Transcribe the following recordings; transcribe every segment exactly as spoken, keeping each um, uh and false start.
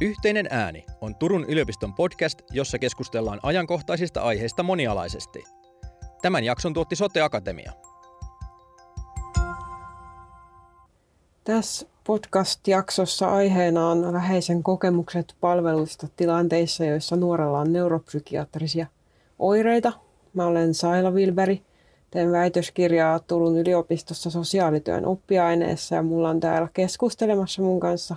Yhteinen ääni on Turun yliopiston podcast, jossa keskustellaan ajankohtaisista aiheista monialaisesti. Tämän jakson tuotti Sote Akatemia. Tässä podcast-jaksossa aiheena on läheisen kokemukset palveluista tilanteissa, joissa nuorella on neuropsykiatrisia oireita. Mä olen Saila Willberg, teen väitöskirjaa Turun yliopistossa sosiaalityön oppiaineessa ja mulla on täällä keskustelemassa mun kanssa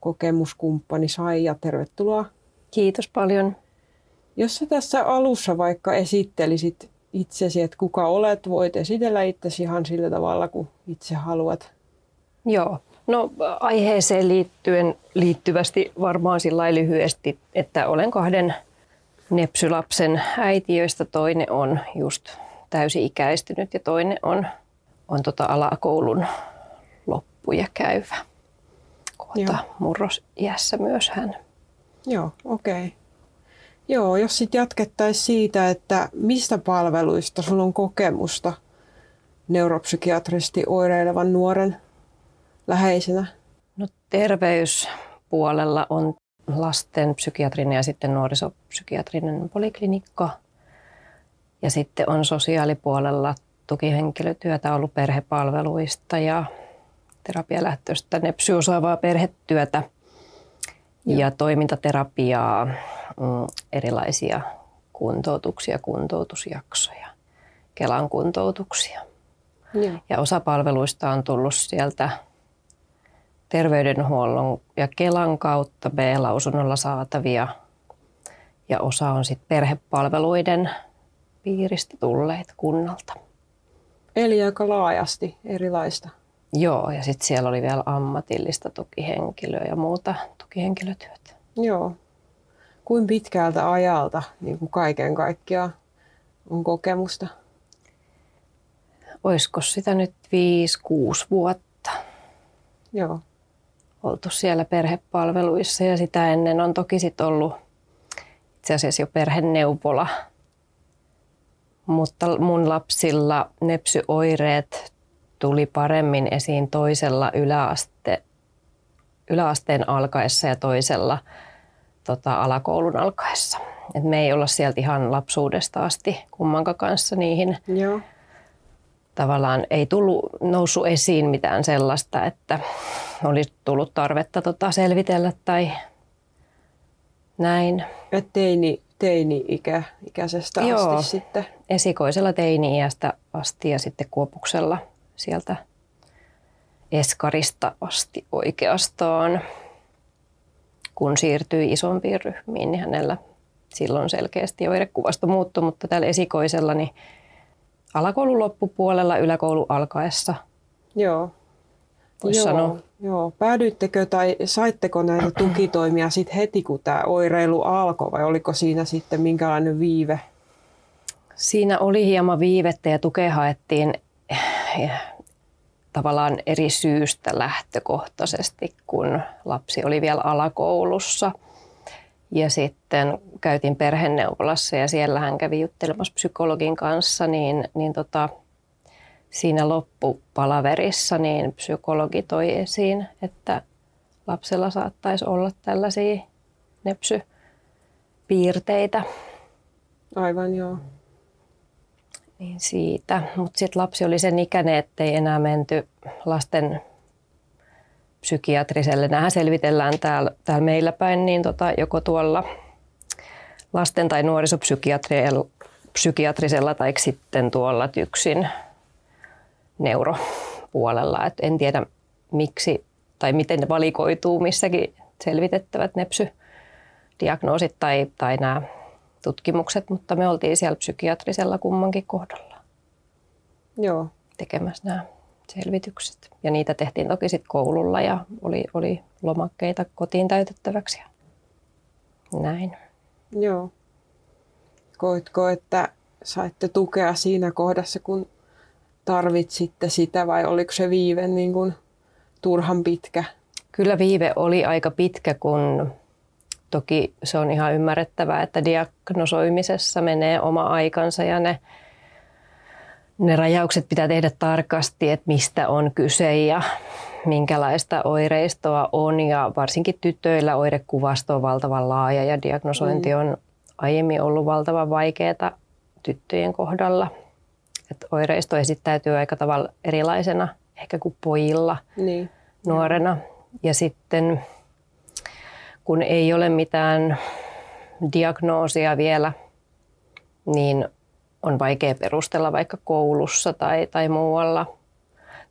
kokemuskumppani Saija. Tervetuloa. Kiitos paljon. Jos sä tässä alussa vaikka esittelisit itsesi, että kuka olet, voit esitellä itsesi ihan sillä tavalla, kun itse haluat. Joo. No aiheeseen liittyen liittyvästi varmaan sillä lyhyesti, että olen kahden nepsylapsen äiti, joista toinen on just täysi-ikäistynyt ja toinen on, on tota alakoulun loppuja käyvä. Kohta murrosiässä myös hän. Joo, okei. Okay. Joo, jos sitten jatkettaisiin siitä, että mistä palveluista sulla on kokemusta neuropsykiatristi oireilevan nuoren läheisenä? No terveyspuolella on lasten psykiatrinen ja sitten nuorisopsykiatrinen poliklinikka. Ja sitten on sosiaalipuolella tukihenkilötyötä ollut perhepalveluista ja terapialähtöistä nepsyosaavaa perhetyötä ja, ja toimintaterapiaa, erilaisia kuntoutuksia, kuntoutusjaksoja, Kelan kuntoutuksia. Ja, ja osa palveluista on tullut sieltä terveydenhuollon ja Kelan kautta B-lausunnolla saatavia ja osa on sitten perhepalveluiden piiristä tulleet kunnalta. Eli aika laajasti erilaista. Joo, ja sitten siellä oli vielä ammatillista tukihenkilöä ja muuta tukihenkilötyötä. Joo. Kuin pitkältä ajalta niin kuin kaiken kaikkiaan on kokemusta? Olisiko sitä nyt viisi kuusi vuotta? Joo. Oltu siellä perhepalveluissa ja sitä ennen on toki sit ollut itse asiassa jo perheneuvola. Mutta mun lapsilla nepsyoireet tuli paremmin esiin toisella yläaste, yläasteen alkaessa ja toisella tota, alakoulun alkaessa. Et me ei olla sieltä ihan lapsuudesta asti kummankaan kanssa niihin. Joo. Tavallaan ei tullut, noussut esiin mitään sellaista, että olisi tullut tarvetta tota, selvitellä tai näin. Ja teini, teini-ikä, ikäisestä asti sitten? Esikoisella teini-iästä asti ja sitten Kuopuksella. Sieltä eskarista asti oikeastaan, kun siirtyi isompiin ryhmiin, niin hänellä silloin selkeästi oirekuvasta muuttui, mutta täällä esikoisella niin alakoulun loppupuolella yläkoulu alkaessa. Joo. Voisi sanoa. Joo. Päädyittekö tai saitteko näitä tukitoimia sit heti, kun tämä oireilu alkoi, vai oliko siinä sitten minkälainen viive? Siinä oli hieman viivettä ja tukea haettiin tavallaan eri syystä lähtökohtaisesti, kun lapsi oli vielä alakoulussa. Ja sitten käytiin perheneuvolassa ja siellä hän kävi juttelemassa psykologin kanssa, niin, niin tota, siinä loppupalaverissa niin psykologi toi esiin, että lapsella saattaisi olla tällaisia nepsypiirteitä. Aivan joo. Niin siitä, mutta sitten lapsi oli sen ikäinen, ettei enää menty lasten psykiatriselle. Nämähän selvitellään täällä, täällä meillä päin, niin tota, joko tuolla lasten tai nuorisopsykiatrisella tai sitten tuolla TYKSin neuropuolella. Et en tiedä miksi tai miten ne valikoituu missäkin selvitettävät nepsydiagnoosit tai, tai nämä tutkimukset, mutta me oltiin siellä psykiatrisella kummankin kohdalla. Joo. Tekemässä nämä selvitykset. Ja niitä tehtiin toki sitten koululla ja oli, oli lomakkeita kotiin täytettäväksi. Näin. Joo. Koitko, että saitte tukea siinä kohdassa, kun tarvitsitte sitä, vai oliko se viive niin kuin turhan pitkä? Kyllä viive oli aika pitkä, kun toki se on ihan ymmärrettävää, että diagnosoimisessa menee oma aikansa ja ne ne rajaukset pitää tehdä tarkasti, että mistä on kyse ja minkälaista oireistoa on. Ja varsinkin tytöillä oirekuvasto on valtavan laaja ja diagnosointi mm. on aiemmin ollut valtavan vaikeaa tyttöjen kohdalla. Että oireisto esittäytyy aika tavalla erilaisena ehkä kuin pojilla niin. nuorena. Ja sitten kun ei ole mitään diagnoosia vielä, niin on vaikea perustella vaikka koulussa tai, tai muualla.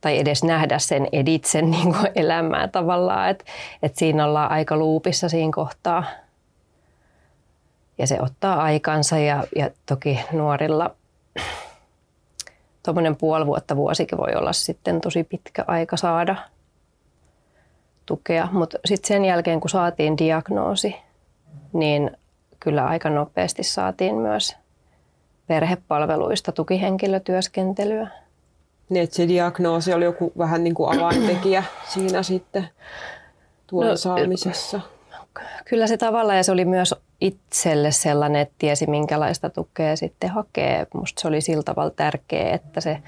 Tai edes nähdä sen editsen niin kuin elämää tavallaan. Että et siinä ollaan aika luupissa siinä kohtaa. Ja se ottaa aikansa ja, ja toki nuorilla tuommoinen puoli vuotta, vuosikin voi olla sitten tosi pitkä aika saada tukea. Mutta sitten sen jälkeen, kun saatiin diagnoosi, niin kyllä aika nopeasti saatiin myös perhepalveluista tukihenkilötyöskentelyä. Niin, että se diagnoosi oli joku vähän niin kuin avaintekijä siinä sitten tuon no, saamisessa. Kyllä se tavallaan, ja se oli myös itselle sellainen, että tiesi minkälaista tukea sitten hakee. Musta se oli sillä tavalla tärkeää, että se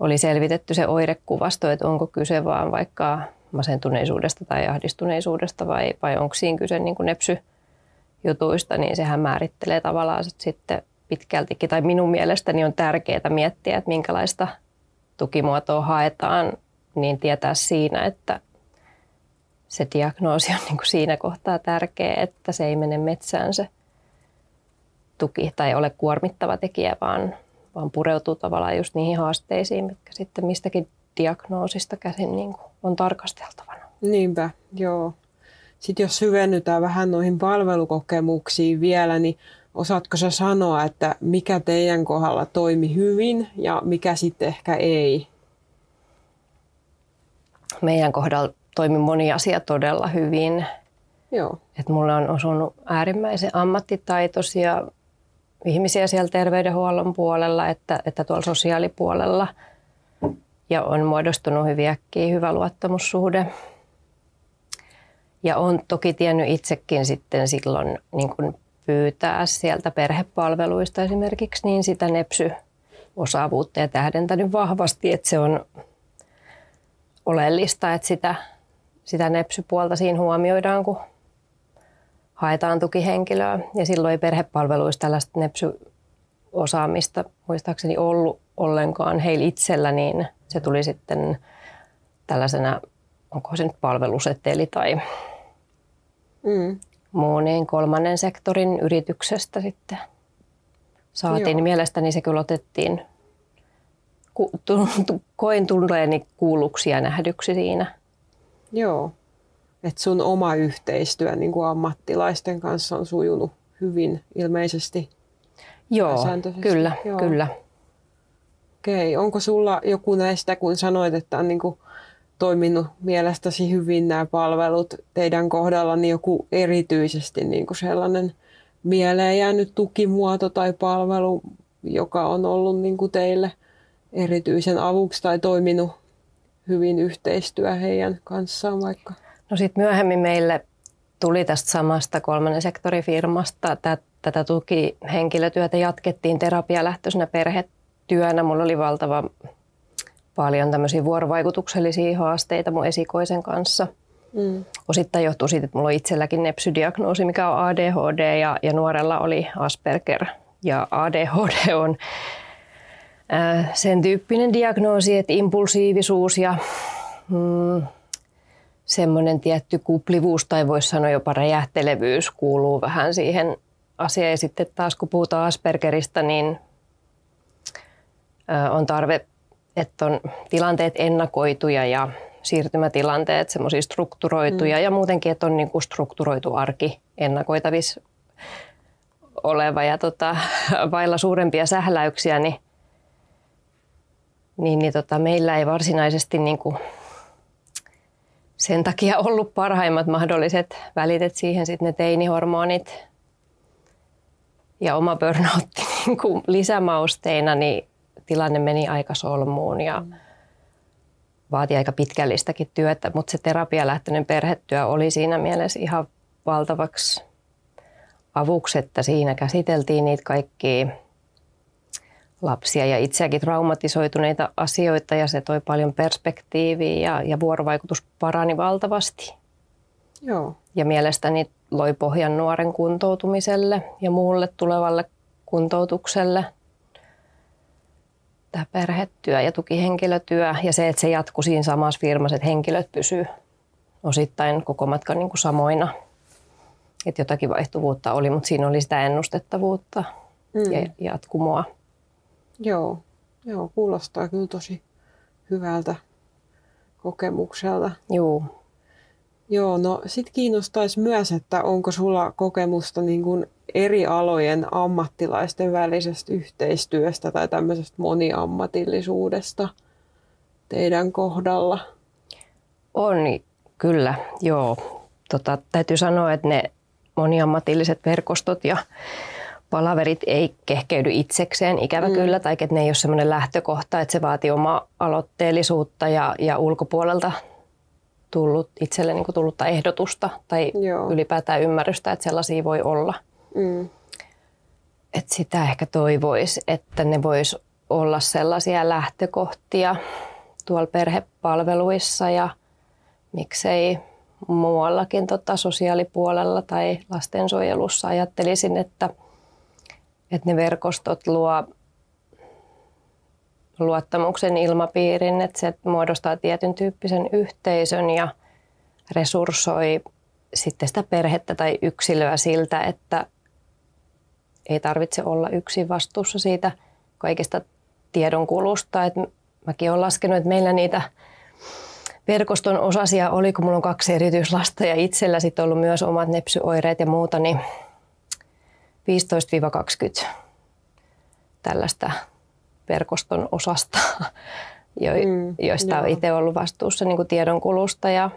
oli selvitetty se oirekuvasto, että onko kyse vaan vaikka masentuneisuudesta tai ahdistuneisuudesta vai, vai onko siinä kyse niin kuin nepsy-jutuista, niin sehän määrittelee tavallaan sitten pitkältikin. Tai minun mielestäni on tärkeää miettiä, että minkälaista tukimuotoa haetaan, niin tietää siinä, että se diagnoosi on niin kuin siinä kohtaa tärkeä, että se ei mene metsään se tuki tai ole kuormittava tekijä, vaan, vaan pureutuu tavallaan just niihin haasteisiin, mitkä sitten mistäkin diagnoosista käsin niin kuin on tarkasteltavana. Niinpä, joo. Sitten jos syvennytään vähän noihin palvelukokemuksiin vielä, niin osaatko sä sanoa, että mikä teidän kohdalla toimi hyvin ja mikä sitten ehkä ei? Meidän kohdalla toimi moni asia todella hyvin. Joo. Et mulle on osunut äärimmäisen ammattitaitoisia ihmisiä siellä terveydenhuollon puolella, että, että tuolla sosiaalipuolella. Ja on muodostunut hyvin äkkiä hyvä luottamussuhde. Ja on toki tiennyt itsekin sitten silloin niin kuin pyytää sieltä perhepalveluista esimerkiksi niin sitä nepsy-osaavuutta ja tähdentänyt vahvasti, että se on oleellista, että sitä, sitä nepsypuolta siinä huomioidaan, kun haetaan tukihenkilöä. Ja silloin ei perhepalveluissa tällaista nepsy-osaamista muistaakseni ollut ollenkaan heillä itsellä, niin se tuli sitten tällaisena, onko se nyt palveluseteli tai mm. muu, niin kolmannen sektorin yrityksestä sitten saatiin. Joo. Mielestäni se kyllä otettiin. Koin tulleeni kuulluksi ja nähdyksi siinä. Joo. Että sun oma yhteistyö niin kuin ammattilaisten kanssa on sujunut hyvin ilmeisesti. Joo, kyllä, Joo. kyllä. Okei, onko sulla joku näistä, kun sanoit, että on niin kuin toiminut mielestäsi hyvin nämä palvelut teidän kohdalla, niin joku erityisesti niin kuin sellainen mieleen jäänyt tukimuoto tai palvelu, joka on ollut niin kuin teille erityisen avuksi tai toiminut hyvin yhteistyö heidän kanssaan vaikka? No sitten myöhemmin meille tuli tästä samasta kolmannen sektorin firmasta. Tätä tukihenkilötyötä jatkettiin terapialähtöisenä perhetyönä. Mulla oli valtava paljon tämmöisiä vuorovaikutuksellisia haasteita mun esikoisen kanssa. Mm. Osittain johtui siitä, että mulla on itselläkin nepsydiagnoosi, mikä on A D H D ja, ja nuorella oli Asperger. Ja A D H D on äh, sen tyyppinen diagnoosi, että impulsiivisuus ja mm, semmoinen tietty kuplivuus tai voisi sanoa jopa räjähtelevyys kuuluu vähän siihen asiaan. Ja sitten taas kun puhutaan Aspergerista, niin äh, on tarve että on tilanteet ennakoituja ja siirtymätilanteet semmoisia strukturoituja mm. ja muutenkin, että on niinku strukturoitu arki ennakoitavissa oleva ja tota, vailla suurempia sähläyksiä, niin, niin, niin tota, meillä ei varsinaisesti niinku sen takia ollut parhaimmat mahdolliset välitet siihen sitten ne teinihormonit ja oma burnoutti niinku lisämausteina, niin tilanne meni aika solmuun ja vaati aika pitkällistäkin työtä, mutta se terapialähtöinen perhetyö oli siinä mielessä ihan valtavaksi avuksi, että siinä käsiteltiin niitä kaikkia lapsia ja itseäkin traumatisoituneita asioita, ja se toi paljon perspektiiviä ja, ja vuorovaikutus parani valtavasti. Joo. Ja mielestäni loi pohjan nuoren kuntoutumiselle ja muulle tulevalle kuntoutukselle. Tämä perhetyö ja tukihenkilötyö ja se, että se jatkuu siinä samassa firmassa, että henkilöt pysyy osittain koko matkan niin kuin samoina. Että jotakin vaihtuvuutta oli, mutta siinä oli sitä ennustettavuutta mm. ja jatkumoa. Joo, joo, kuulostaa kyllä tosi hyvältä kokemukselta. Joo. Joo, no sit kiinnostaisi myös, että onko sulla kokemusta niin kuin eri alojen ammattilaisten välisestä yhteistyöstä tai tämmöisestä moniammatillisuudesta teidän kohdalla? On, kyllä, joo. Tota, täytyy sanoa, että ne moniammatilliset verkostot ja palaverit ei kehkeydy itsekseen, ikävä mm. kyllä, tai että ne ei ole semmoinen lähtökohta, että se vaatii omaa aloitteellisuutta ja, ja ulkopuolelta tullut, itselle niin kuin tullutta ehdotusta tai Joo. ylipäätään ymmärrystä, että sellaisia voi olla. Mm. Et sitä ehkä toivoisi, että ne vois olla sellaisia lähtökohtia tuolla perhepalveluissa ja miksei muuallakin tota sosiaalipuolella tai lastensuojelussa. Ajattelisin, että, että ne verkostot luo luottamuksen ilmapiirin, että se muodostaa tietyn tyyppisen yhteisön ja resurssoi sitten sitä perhettä tai yksilöä siltä, että ei tarvitse olla yksin vastuussa siitä kaikesta tiedonkulusta. Et mäkin olen laskenut, että meillä niitä verkoston osasia oli, kun mulla on kaksi erityislasta ja itsellä sitten ollut myös omat nepsyoireet ja muuta, niin viisitoista kaksikymmentä tällaista verkoston osasta, jo, mm, joista on itse ollut vastuussa niin kuin tiedonkulusta ja,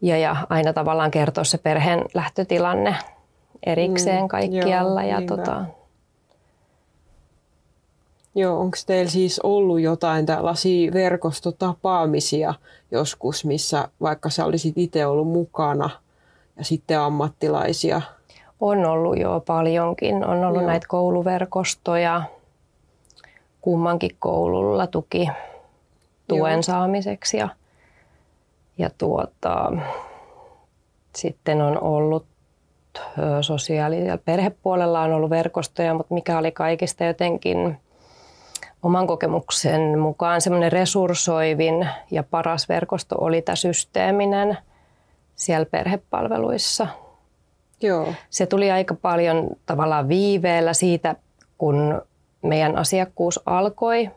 ja, ja aina tavallaan kertoa se perheen lähtötilanne erikseen mm, kaikkialla. Joo, ja, tota... joo, onko teillä siis ollut jotain tällaisia verkostotapaamisia joskus, missä vaikka sä olisit itse ollut mukana ja sitten ammattilaisia? On ollut jo paljonkin. On ollut Joo. näitä kouluverkostoja kummankin koululla tuki tuen Joo. saamiseksi. Ja, ja tuota, sitten on ollut sosiaali- ja perhepuolella on ollut verkostoja, mutta mikä oli kaikista jotenkin oman kokemuksen mukaan semmoinen resurssoivin ja paras verkosto oli tämä systeeminen siellä perhepalveluissa. Joo. Se tuli aika paljon tavallaan viiveellä siitä, kun meidän asiakkuus alkoi,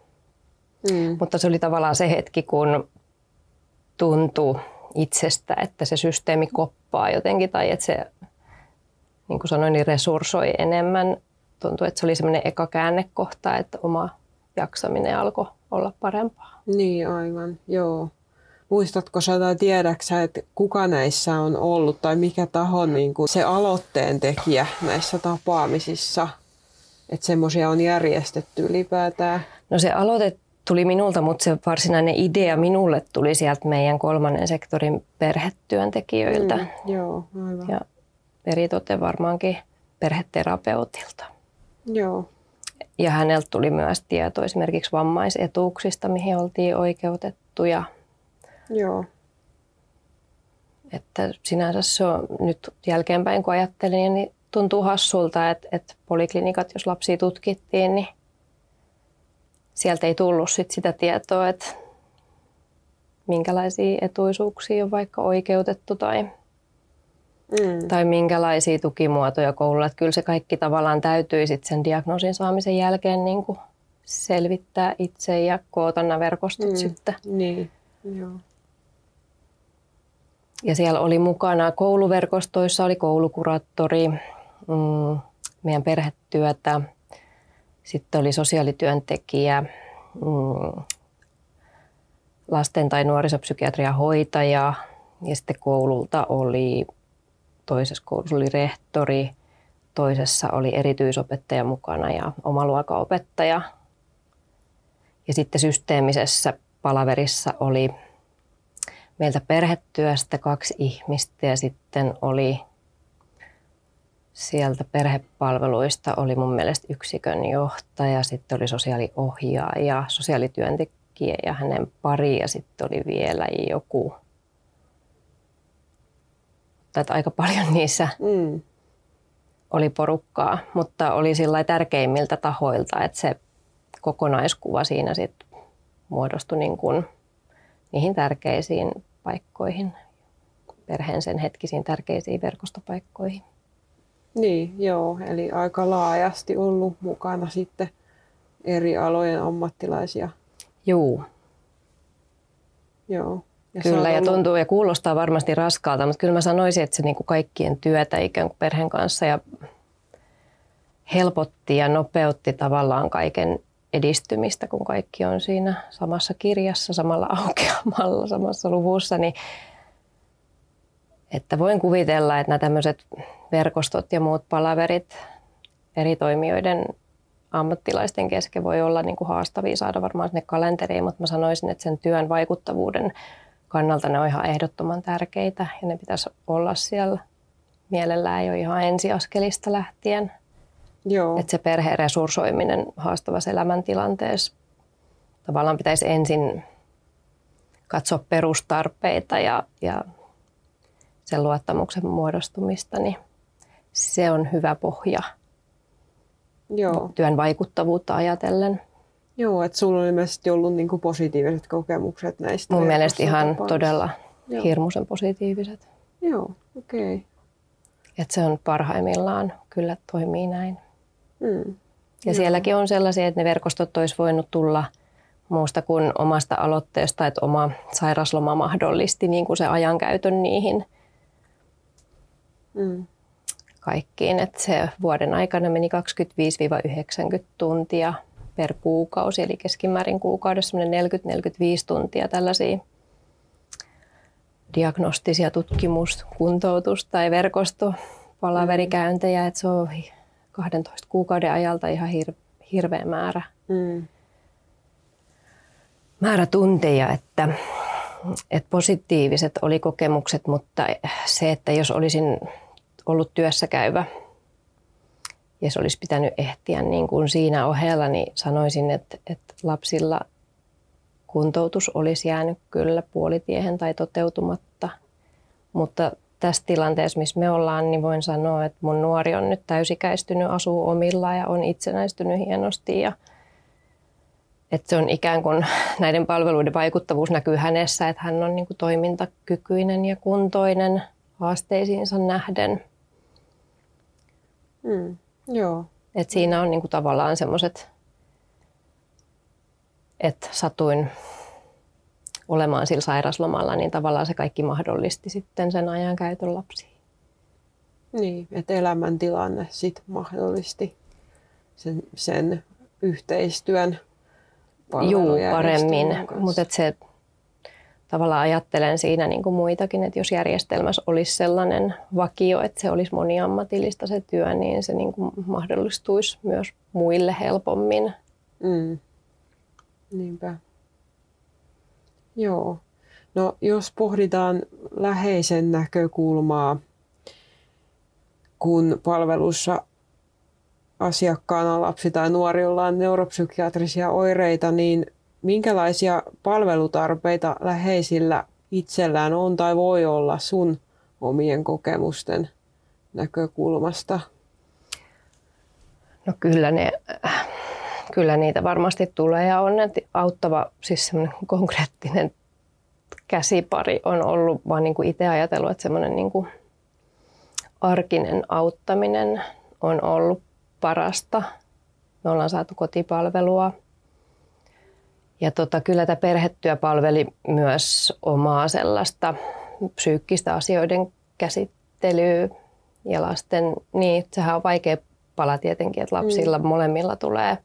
mm. mutta se oli tavallaan se hetki, kun tuntui itsestä, että se systeemi koppaa jotenkin tai että se, niin kuin sanoin, niin resursoi enemmän. Tuntui, että se oli semmoinen eka käännekohta, että oma jaksaminen alkoi olla parempaa. Niin, aivan, joo. Muistatko sä tai tiedäksä, että kuka näissä on ollut tai mikä taho niin kuin se aloitteen tekijä näissä tapaamisissa, että semmoisia on järjestetty ylipäätään? No se aloite tuli minulta, mutta se varsinainen idea minulle tuli sieltä meidän kolmannen sektorin perhetyöntekijöiltä. Mm, joo, aivan. Ja eritoten varmaankin perheterapeutilta. Joo. Ja häneltä tuli myös tieto esimerkiksi vammaisetuuksista, mihin oltiin oikeutettuja. Joo. Että sinänsä se on nyt jälkeenpäin, kun ajattelin, niin tuntuu hassulta, että, että poliklinikat, jos lapsia tutkittiin, niin sieltä ei tullut sit sitä tietoa, että minkälaisia etuisuuksia on vaikka oikeutettu tai, mm. tai minkälaisia tukimuotoja koululla. Että kyllä se kaikki tavallaan täytyi sit sen diagnoosin saamisen jälkeen niin kuin selvittää itse ja koota nämä verkostot mm. sitten. Niin. Joo. Ja siellä oli mukana kouluverkostoissa, oli koulukuraattori, mm, meidän perhetyötä, sitten oli sosiaalityöntekijä, mm, lasten- tai nuorisopsykiatrian hoitaja ja sitten koululta oli, toisessa koulussa oli rehtori, toisessa oli erityisopettaja mukana ja omaluokanopettaja ja sitten systeemisessä palaverissa oli meiltä perhetyöstä kaksi ihmistä ja sitten oli sieltä perhepalveluista oli mun mielestä yksikön johtaja, sitten oli sosiaaliohjaaja, sosiaalityöntekijä ja hänen pari ja sitten oli vielä joku. Tai aika paljon niissä mm. oli porukkaa, mutta oli sillä tärkeimmiltä tahoilta, että se kokonaiskuva siinä sitten muodostui niin kuin niihin tärkeisiin paikkoihin, perheen sen hetkisiin tärkeisiin verkostopaikkoihin. Niin, joo, eli aika laajasti ollut mukana sitten eri alojen ammattilaisia. Juu. Joo. Ja kyllä, ja tuntuu ollut... ja kuulostaa varmasti raskaalta, mutta kyllä mä sanoisin, että se niin kuin kaikkien työtä ikään kuin perheen kanssa ja helpotti ja nopeutti tavallaan kaiken edistymistä, kun kaikki on siinä samassa kirjassa, samalla aukeamalla, samassa luvussa, niin että voin kuvitella, että nämä tämmöiset verkostot ja muut palaverit eri toimijoiden ammattilaisten kesken voi olla niin kuin haastavia saada varmaan sinne kalenteriin, mutta mä sanoisin, että sen työn vaikuttavuuden kannalta ne on ihan ehdottoman tärkeitä ja ne pitäisi olla siellä mielellään jo ihan ensiaskelista lähtien. Joo. Että se perheen resurssoiminen haastavassa elämäntilanteessa tavallaan pitäisi ensin katsoa perustarpeita ja, ja sen luottamuksen muodostumista, niin se on hyvä pohja. Joo. Työn vaikuttavuutta ajatellen. Joo, että sulla on ilmeisesti ollut niinku positiiviset kokemukset näistä. Mun mielestä ihan tapaus. Todella Joo. hirmuisen positiiviset. Joo, okei. Okay. Että se on parhaimmillaan, kyllä toimii näin. Mm. Ja Joo. sielläkin on sellaisia, että ne verkostot olisi voinut tulla muusta kuin omasta aloitteesta, että oma sairasloma mahdollisti niin kuin se ajankäytön niihin. Mm. Kaikkiin, että se vuoden aikana meni kaksikymmentäviisi yhdeksänkymmentä tuntia per kuukausi, eli keskimäärin kuukaudessa neljäkymmentä neljäkymmentäviisi tuntia tällaisia diagnostisia tutkimus-, kuntoutus- tai verkostopalavärikäyntejä, että se on kahdentoista kuukauden ajalta ihan hir- hirveä määrä, mm. määrä tunteja, että, että positiiviset oli kokemukset, mutta se, että jos olisin ollut työssä käyvä ja se olisi pitänyt ehtiä niin kuin siinä ohella, niin sanoisin, että, että lapsilla kuntoutus olisi jäänyt kyllä puolitiehen tai toteutumatta. Mutta tässä tilanteessa, missä me ollaan, niin voin sanoa, että mun nuori on nyt täysikäistynyt, asuu omillaan ja on itsenäistynyt hienosti. Ja että se on ikään kuin näiden palveluiden vaikuttavuus näkyy hänessä, että hän on niin kuin toimintakykyinen ja kuntoinen haasteisiinsa nähden. Mm, joo. Et siinä on niinku tavallaan semmoiset, että satuin olemaan sillä sairaslomalla, niin tavallaan se kaikki mahdollisti sitten sen ajan käytön lapsiin. Niin, että elämäntilanne sit mahdollisti sen, sen yhteistyön palvelujärjestelmän Juu, paremmin, mutta se tavallaan ajattelen siinä niin kuin muitakin, että jos järjestelmässä olisi sellainen vakio, että se olisi moniammatillista se työ, niin se niin kuin mahdollistuisi myös muille helpommin. Mm. Niinpä. Joo. No, jos pohditaan läheisen näkökulmaa, kun palvelussa asiakkaana lapsi tai nuori, jolla on neuropsykiatrisia oireita, niin minkälaisia palvelutarpeita läheisillä itsellään on tai voi olla sun omien kokemusten näkökulmasta? No kyllä, ne, kyllä niitä varmasti tulee ja on auttava, siis semmoinen konkreettinen käsipari on ollut, vaan niin kuin itse ajatellut, että semmoinen niin kuin arkinen auttaminen on ollut parasta. Me ollaan saatu kotipalvelua. Ja tota, kyllä tämä perhetyö palveli myös omaa sellaista psyykkistä asioiden käsittelyä ja lasten, niin sehän on vaikea pala tietenkin, että lapsilla mm. molemmilla tulee.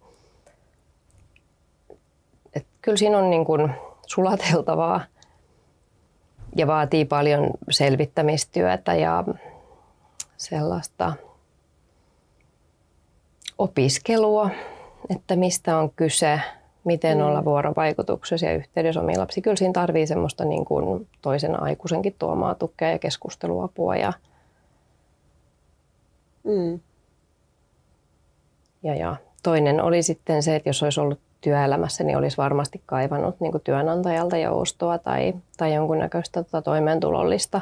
Et kyllä siinä on niin kuin sulateltavaa ja vaatii paljon selvittämistyötä ja sellaista opiskelua, että mistä on kyse. Miten mm. olla vuorovaikutuksessa ja yhteydessä omiin lapsiin. Kyllä siinä tarvii semmoista niin kuin toisen aikuisenkin tuomaa tukea ja keskusteluapua. Ja, mm. Mm. Ja, ja toinen oli sitten se, että jos olisi ollut työelämässä, niin olisi varmasti kaivannut niin kuin työnantajalta joustoa tai, tai jonkunnäköistä tota, toimeentulollista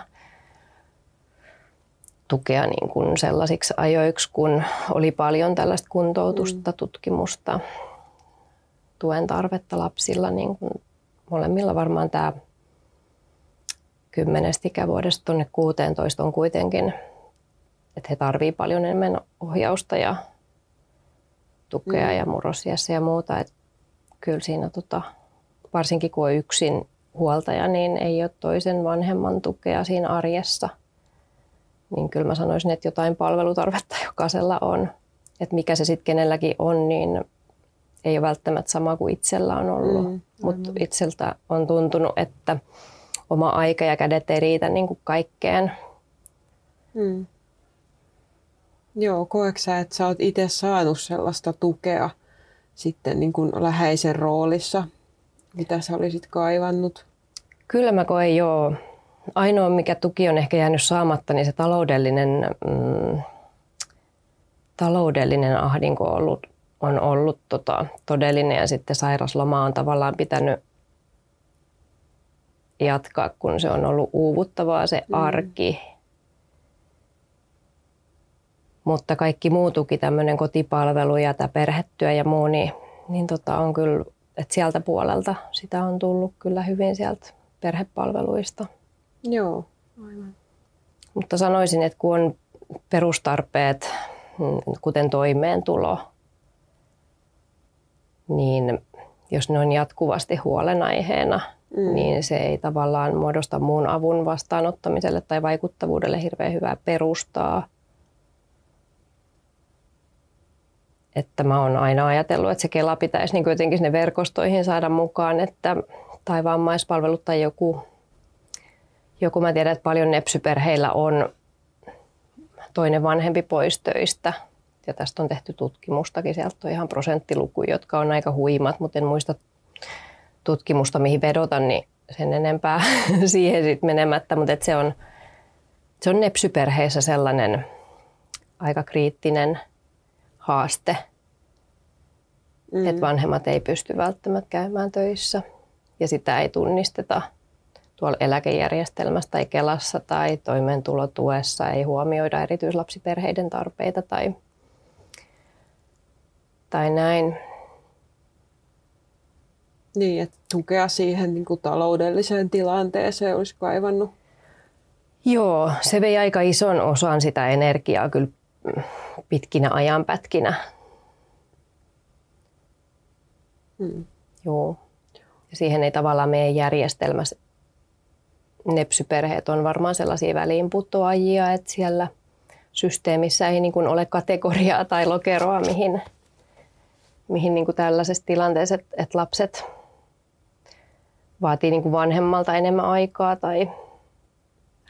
tukea niin kuin sellaisiksi ajoiksi, kun oli paljon tällaista kuntoutusta, mm. tutkimusta, tuen tarvetta lapsilla. Niin kuin molemmilla varmaan tämä kymmenestä ikävuodesta tuonne kuuteentoista on kuitenkin, että he tarvitsevat paljon enemmän ohjausta ja tukea mm. ja murrosiässä ja muuta. Että kyllä siinä, tota, varsinkin kun on yksin huoltaja, niin ei ole toisen vanhemman tukea siinä arjessa. Niin kyllä mä sanoisin, että jotain palvelutarvetta jokaisella on. Että mikä se sitten kenelläkin on, niin ei ole välttämättä sama kuin itsellä on ollut. Mm, Mutta itseltä on tuntunut, että oma aika ja kädet ei riitä niin kuin kaikkeen. Mm. Joo, koetko sä, että sä oot itse saanut sellaista tukea sitten niin kuin läheisen roolissa, mitä sä olisit kaivannut? Kyllä mä koen joo. Ainoa, mikä tuki on ehkä jäänyt saamatta, niin se taloudellinen, mm, taloudellinen ahdinko on ollut, on ollut tota, todellinen, ja sitten sairasloma on tavallaan pitänyt jatkaa, kun se on ollut uuvuttavaa se mm. arki. Mutta kaikki muu tuki, tämmöinen kotipalvelu ja tämä perhetyö ja muu, niin, niin tota on kyllä, että sieltä puolelta sitä on tullut kyllä hyvin sieltä perhepalveluista. Joo, aivan. Mutta sanoisin, että kun on perustarpeet, kuten toimeentulo, niin jos ne on jatkuvasti huolenaiheena, mm. niin se ei tavallaan muodosta muun avun vastaanottamiselle tai vaikuttavuudelle hirveän hyvää perustaa. Että mä oon aina ajatellut, että se Kela pitäisi niin jotenkin sinne verkostoihin saada mukaan, että, tai vammaispalvelut tai joku. Joku mä tiedän, että paljon nepsyperheillä on toinen vanhempi pois töistä. Ja tästä on tehty tutkimustakin. Sieltä on ihan prosenttilukuja, jotka on aika huimat, mutta en muista tutkimusta, mihin vedota, niin sen enempää siihen sitten menemättä. Mutta se on, se on nepsyperheissä sellainen aika kriittinen haaste, mm. että vanhemmat ei pysty välttämättä käymään töissä ja sitä ei tunnisteta. Tuolla eläkejärjestelmässä tai Kelassa tai toimeentulotuessa ei huomioida erityislapsiperheiden tarpeita tai, tai näin. Niin, että tukea siihen niin kuin taloudelliseen tilanteeseen olisi kaivannut. Joo, se vei aika ison osan sitä energiaa kyllä pitkinä ajanpätkinä. Hmm. Joo, ja siihen ei tavallaan meidän järjestelmässä. Nepsyperheet on varmaan sellaisia väliinputoajia, että siellä systeemissä ei niin kuin ole kategoriaa tai lokeroa, mihin, mihin niin kuin tällaisessa tilanteessa, että lapset vaatii niin kuin vanhemmalta enemmän aikaa tai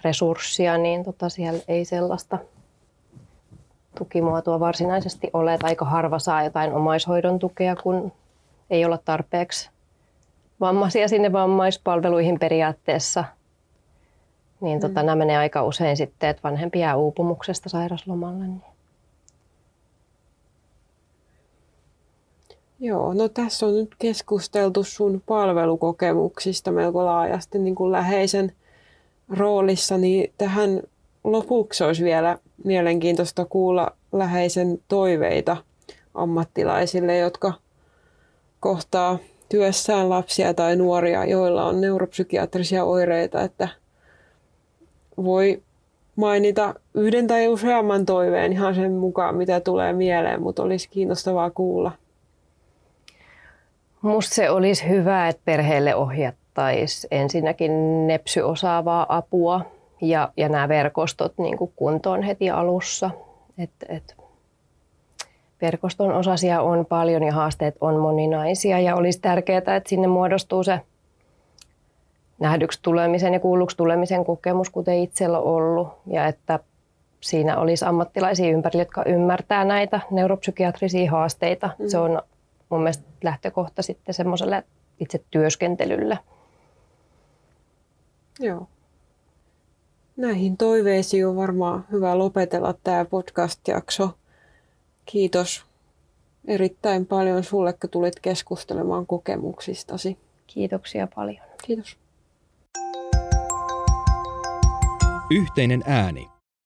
resurssia, niin tota siellä ei sellaista tukimuotoa varsinaisesti ole. Että aika harva saa jotain omaishoidon tukea, kun ei olla tarpeeksi vammaisia sinne vammaispalveluihin periaatteessa. Niin tota, mm. nämä menee aika usein sitten, että vanhempi jää uupumuksesta sairaslomalle. Niin. Joo, no tässä on nyt keskusteltu sun palvelukokemuksista melko laajasti niin kuin läheisen roolissa. Niin tähän lopuksi olisi vielä mielenkiintoista kuulla läheisen toiveita ammattilaisille, jotka kohtaa työssään lapsia tai nuoria, joilla on neuropsykiatrisia oireita, että voi mainita yhden tai useamman toiveen ihan sen mukaan, mitä tulee mieleen, mutta olisi kiinnostavaa kuulla. Musta se olisi hyvä, että perheelle ohjattaisiin ensinnäkin nepsyosaavaa apua ja, ja nämä verkostot niin kuin kuntoon heti alussa. Et, et verkoston osasia on paljon ja haasteet on moninaisia ja olisi tärkeää, että sinne muodostuu se nähdyksi tulemisen ja kuulluksi tulemisen kokemus, kuten itsellä on ollut, ja että siinä olisi ammattilaisia ympärillä, jotka ymmärtää näitä neuropsykiatrisia haasteita. Mm. Se on mun mielestä lähtökohta sitten semmoiselle itse työskentelylle. Joo. Näihin toiveisiin on varmaan hyvä lopetella tämä podcast-jakso. Kiitos erittäin paljon sulle, kun tulit keskustelemaan kokemuksistasi. Kiitoksia paljon. Kiitos. Yhteinen ääni.